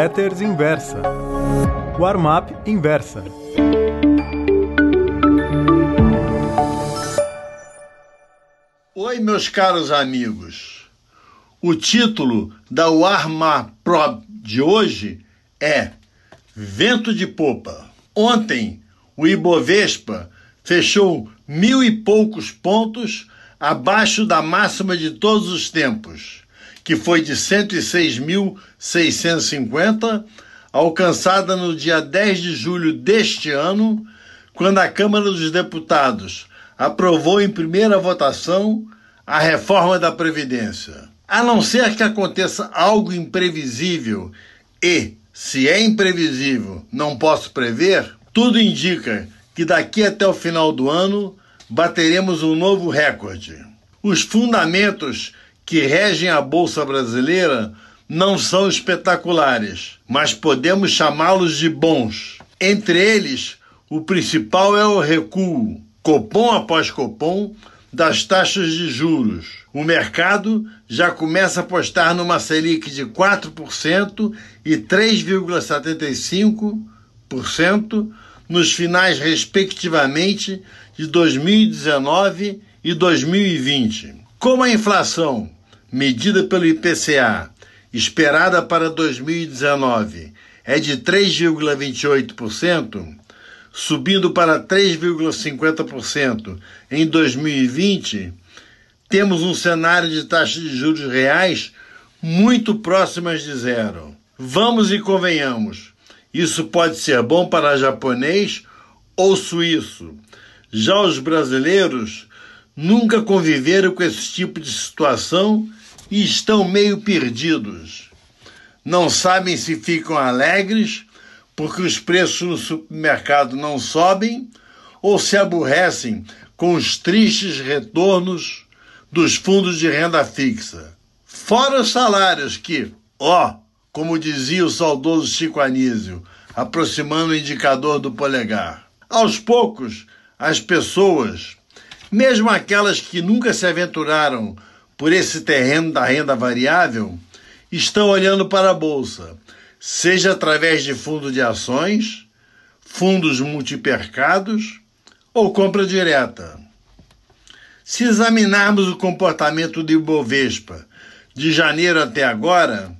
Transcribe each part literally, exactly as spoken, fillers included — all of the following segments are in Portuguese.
Newsletters Inversa, Warm-up Inversa. Oi, meus caros amigos. O título da Warm-up Prop de hoje é Vento de Popa. Ontem, o Ibovespa fechou mil e poucos pontos abaixo da máxima de todos os tempos, que foi de cento e seis mil seiscentos e cinquenta, alcançada no dia dez de julho deste ano, quando a Câmara dos Deputados aprovou em primeira votação a reforma da Previdência. A não ser que aconteça algo imprevisível e, se é imprevisível, não posso prever, tudo indica que daqui até o final do ano bateremos um novo recorde. Os fundamentos que regem a Bolsa Brasileira não são espetaculares, mas podemos chamá-los de bons. Entre eles, o principal é o recuo, Copom após Copom, das taxas de juros. O mercado já começa a apostar numa Selic de quatro por cento e três vírgula setenta e cinco por cento nos finais, respectivamente, de dois mil e dezenove e dois mil e vinte. Como a inflação, medida pelo I P C A, esperada para dois mil e dezenove, é de três vírgula vinte e oito por cento, subindo para três vírgula cinquenta por cento em dois mil e vinte, temos um cenário de taxas de juros reais muito próximas de zero. Vamos e convenhamos, isso pode ser bom para japonês ou suíço. Já os brasileiros nunca conviveram com esse tipo de situação e estão meio perdidos. Não sabem se ficam alegres porque os preços no supermercado não sobem ou se aborrecem com os tristes retornos dos fundos de renda fixa. Fora os salários que, ó, como dizia o saudoso Chico Anísio, aproximando o indicador do polegar. Aos poucos, as pessoas, mesmo aquelas que nunca se aventuraram por esse terreno da renda variável, estão olhando para a Bolsa, seja através de fundo de ações, fundos multimercados ou compra direta. Se examinarmos o comportamento do Ibovespa de janeiro até agora,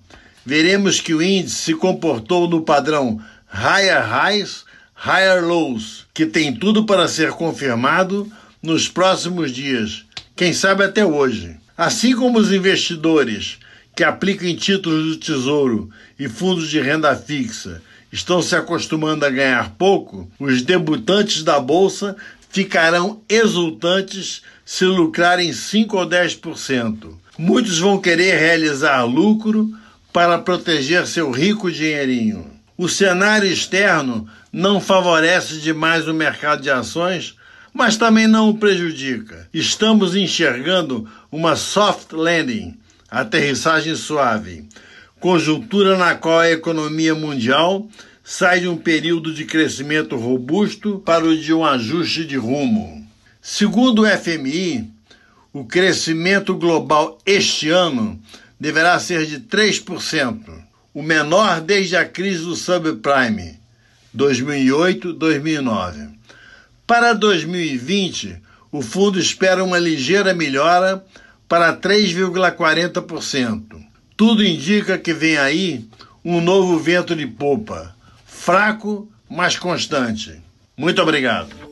veremos que o índice se comportou no padrão higher highs, higher lows, que tem tudo para ser confirmado nos próximos dias, quem sabe até hoje. Assim como os investidores que aplicam em títulos do Tesouro e fundos de renda fixa estão se acostumando a ganhar pouco, os debutantes da Bolsa ficarão exultantes se lucrarem cinco por cento ou dez por cento. Muitos vão querer realizar lucro para proteger seu rico dinheirinho. O cenário externo não favorece demais o mercado de ações, mas também não o prejudica. Estamos enxergando uma soft landing, aterrissagem suave, conjuntura na qual a economia mundial sai de um período de crescimento robusto para o de um ajuste de rumo. Segundo o F M I, o crescimento global este ano deverá ser de três por cento, o menor desde a crise do subprime, dois mil e oito a dois mil e nove. Para dois mil e vinte, o fundo espera uma ligeira melhora para três vírgula quarenta por cento. Tudo indica que vem aí um novo vento de popa, fraco, mas constante. Muito obrigado.